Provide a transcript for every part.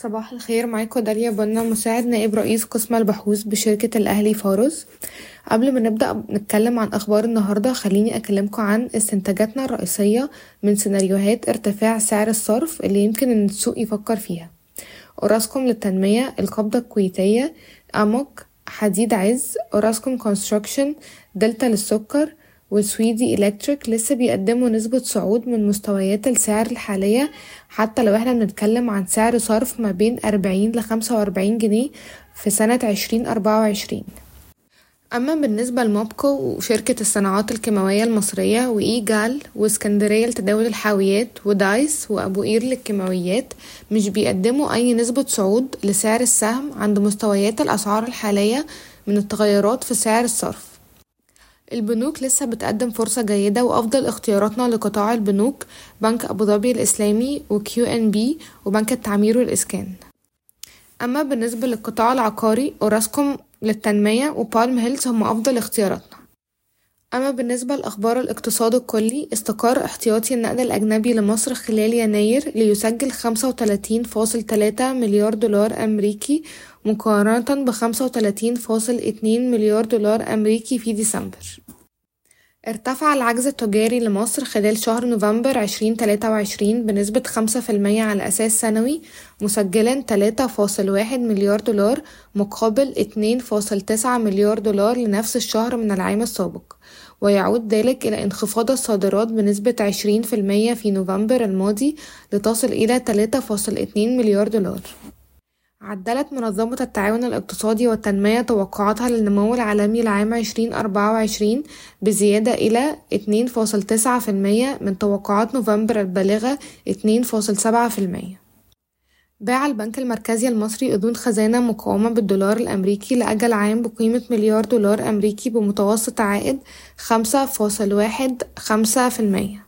صباح الخير، معاكم داليا بننا، مساعد نائب رئيس قسم البحوث بشركة الأهلي فارز. قبل ما نبدأ نتكلم عن أخبار النهاردة، خليني أكلمكم عن استنتاجاتنا الرئيسية من سيناريوهات ارتفاع سعر الصرف اللي يمكن أن السوق يفكر فيها. اوراسكوم للتنمية، القابضة الكويتية، اموك، حديد عز، اوراسكوم كونستراكشن، دلتا للسكر، والسويدي إلكتريك لسه بيقدموا نسبة صعود من مستويات السعر الحالية، حتى لو احنا بنتكلم عن سعر صرف ما بين 40 ل 45 جنيه في سنة 2024. أما بالنسبة لموبكو وشركة الصناعات الكيماويه المصرية وإيجال واسكندرية لتداول الحاويات ودايس وأبو قير للكيماويات، مش بيقدموا أي نسبة صعود لسعر السهم عند مستويات الأسعار الحالية من التغيرات في سعر الصرف. البنوك لسه بتقدم فرصة جيدة، وأفضل اختياراتنا لقطاع البنوك بنك أبوظبي الإسلامي وQNB وبنك التعمير والإسكان. أما بالنسبة للقطاع العقاري، اوراسكوم للتنمية وبالم هيلز هم أفضل اختياراتنا. أما بالنسبة لأخبار الاقتصاد الكلي، استقر احتياطي النقد الأجنبي لمصر خلال يناير ليسجل 35.3 مليار دولار أمريكي مقارنة ب 35.2 مليار دولار أمريكي في ديسمبر. ارتفع العجز التجاري لمصر خلال شهر نوفمبر 2023 بنسبة 5% على أساس سنوي، مسجلا 3.1 مليار دولار مقابل 2.9 مليار دولار لنفس الشهر من العام السابق، ويعود ذلك إلى انخفاض الصادرات بنسبة 20% في نوفمبر الماضي لتصل إلى 3.2 مليار دولار. عدلت منظمة التعاون الاقتصادي والتنمية توقعاتها للنمو العالمي لعام 2024 بزيادة إلى 2.9% من توقعات نوفمبر البالغة 2.7%. باع البنك المركزي المصري أذون خزانة مقاومة بالدولار الأمريكي لأجل عام بقيمة مليار دولار أمريكي بمتوسط عائد 5.15%.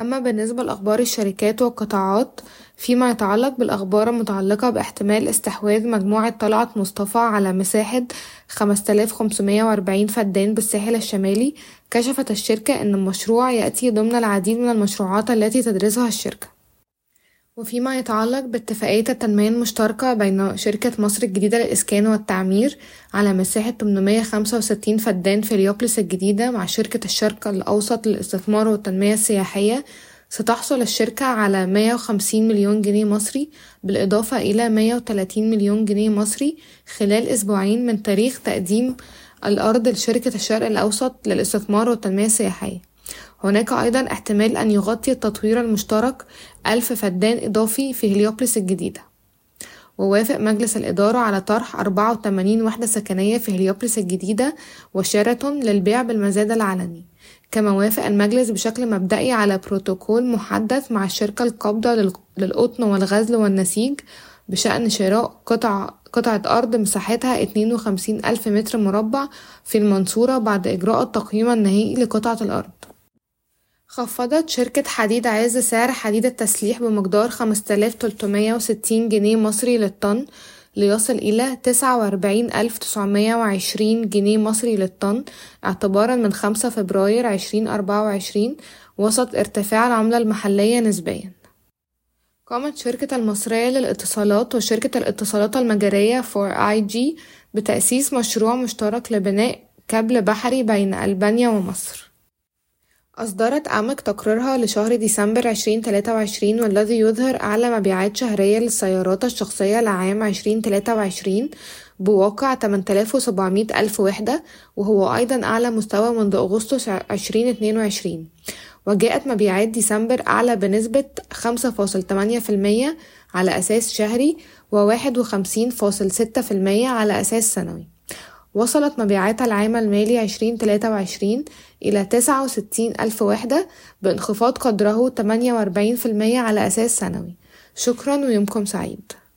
أما بالنسبة لأخبار الشركات والقطاعات، فيما يتعلق بالأخبار المتعلقة باحتمال استحواذ مجموعة طلعت مصطفى على مساحة 5540 فدان بالساحل الشمالي، كشفت الشركة أن المشروع يأتي ضمن العديد من المشروعات التي تدرسها الشركة. وفيما يتعلق باتفاقية التنمية المشتركة بين شركة مصر الجديدة للإسكان والتعمير على مساحة 865 فدان في هليوبوليس الجديدة مع شركة الشرق الأوسط للإستثمار والتنمية السياحية، ستحصل الشركة على 150 مليون جنيه مصري بالإضافة إلى 130 مليون جنيه مصري خلال أسبوعين من تاريخ تقديم الأرض لشركة الشرق الأوسط للإستثمار والتنمية السياحية. هناك أيضا احتمال أن يغطي التطوير المشترك 1000 فدان إضافي في هليوبوليس الجديدة. ووافق مجلس الإدارة على طرح 84 وحدة سكنية في هليوبوليس الجديدة وشيراتون للبيع بالمزاد العلني، كما وافق المجلس بشكل مبدئي على بروتوكول محدث مع الشركة القابضة للقطن والغزل والنسيج بشأن شراء قطعة أرض مساحتها 52,000 متر مربع في المنصورة بعد إجراء التقييم النهائي لقطعة الأرض. خفضت شركة حديد عز سعر حديد التسليح بمقدار 5360 جنيه مصري للطن ليصل إلى 49920 جنيه مصري للطن اعتبارا من 5 فبراير 2024 وسط ارتفاع العملة المحلية نسبيا. قامت شركة المصرية للاتصالات وشركة الاتصالات المجرية 4IG بتأسيس مشروع مشترك لبناء كابل بحري بين ألبانيا ومصر. أصدرت اموك تقريرها لشهر ديسمبر 2023 والذي يظهر أعلى مبيعات شهرية للسيارات الشخصية لعام 2023 بواقع 8700 ألف وحدة، وهو أيضا أعلى مستوى منذ أغسطس 2022. وجاءت مبيعات ديسمبر أعلى بنسبة 5.8% على أساس شهري و51.6% على أساس سنوي. وصلت مبيعاتها العام المالي 2023 إلى 69 ألف وحدة بانخفاض قدره 48% على أساس سنوي. شكرا ويومكم سعيد.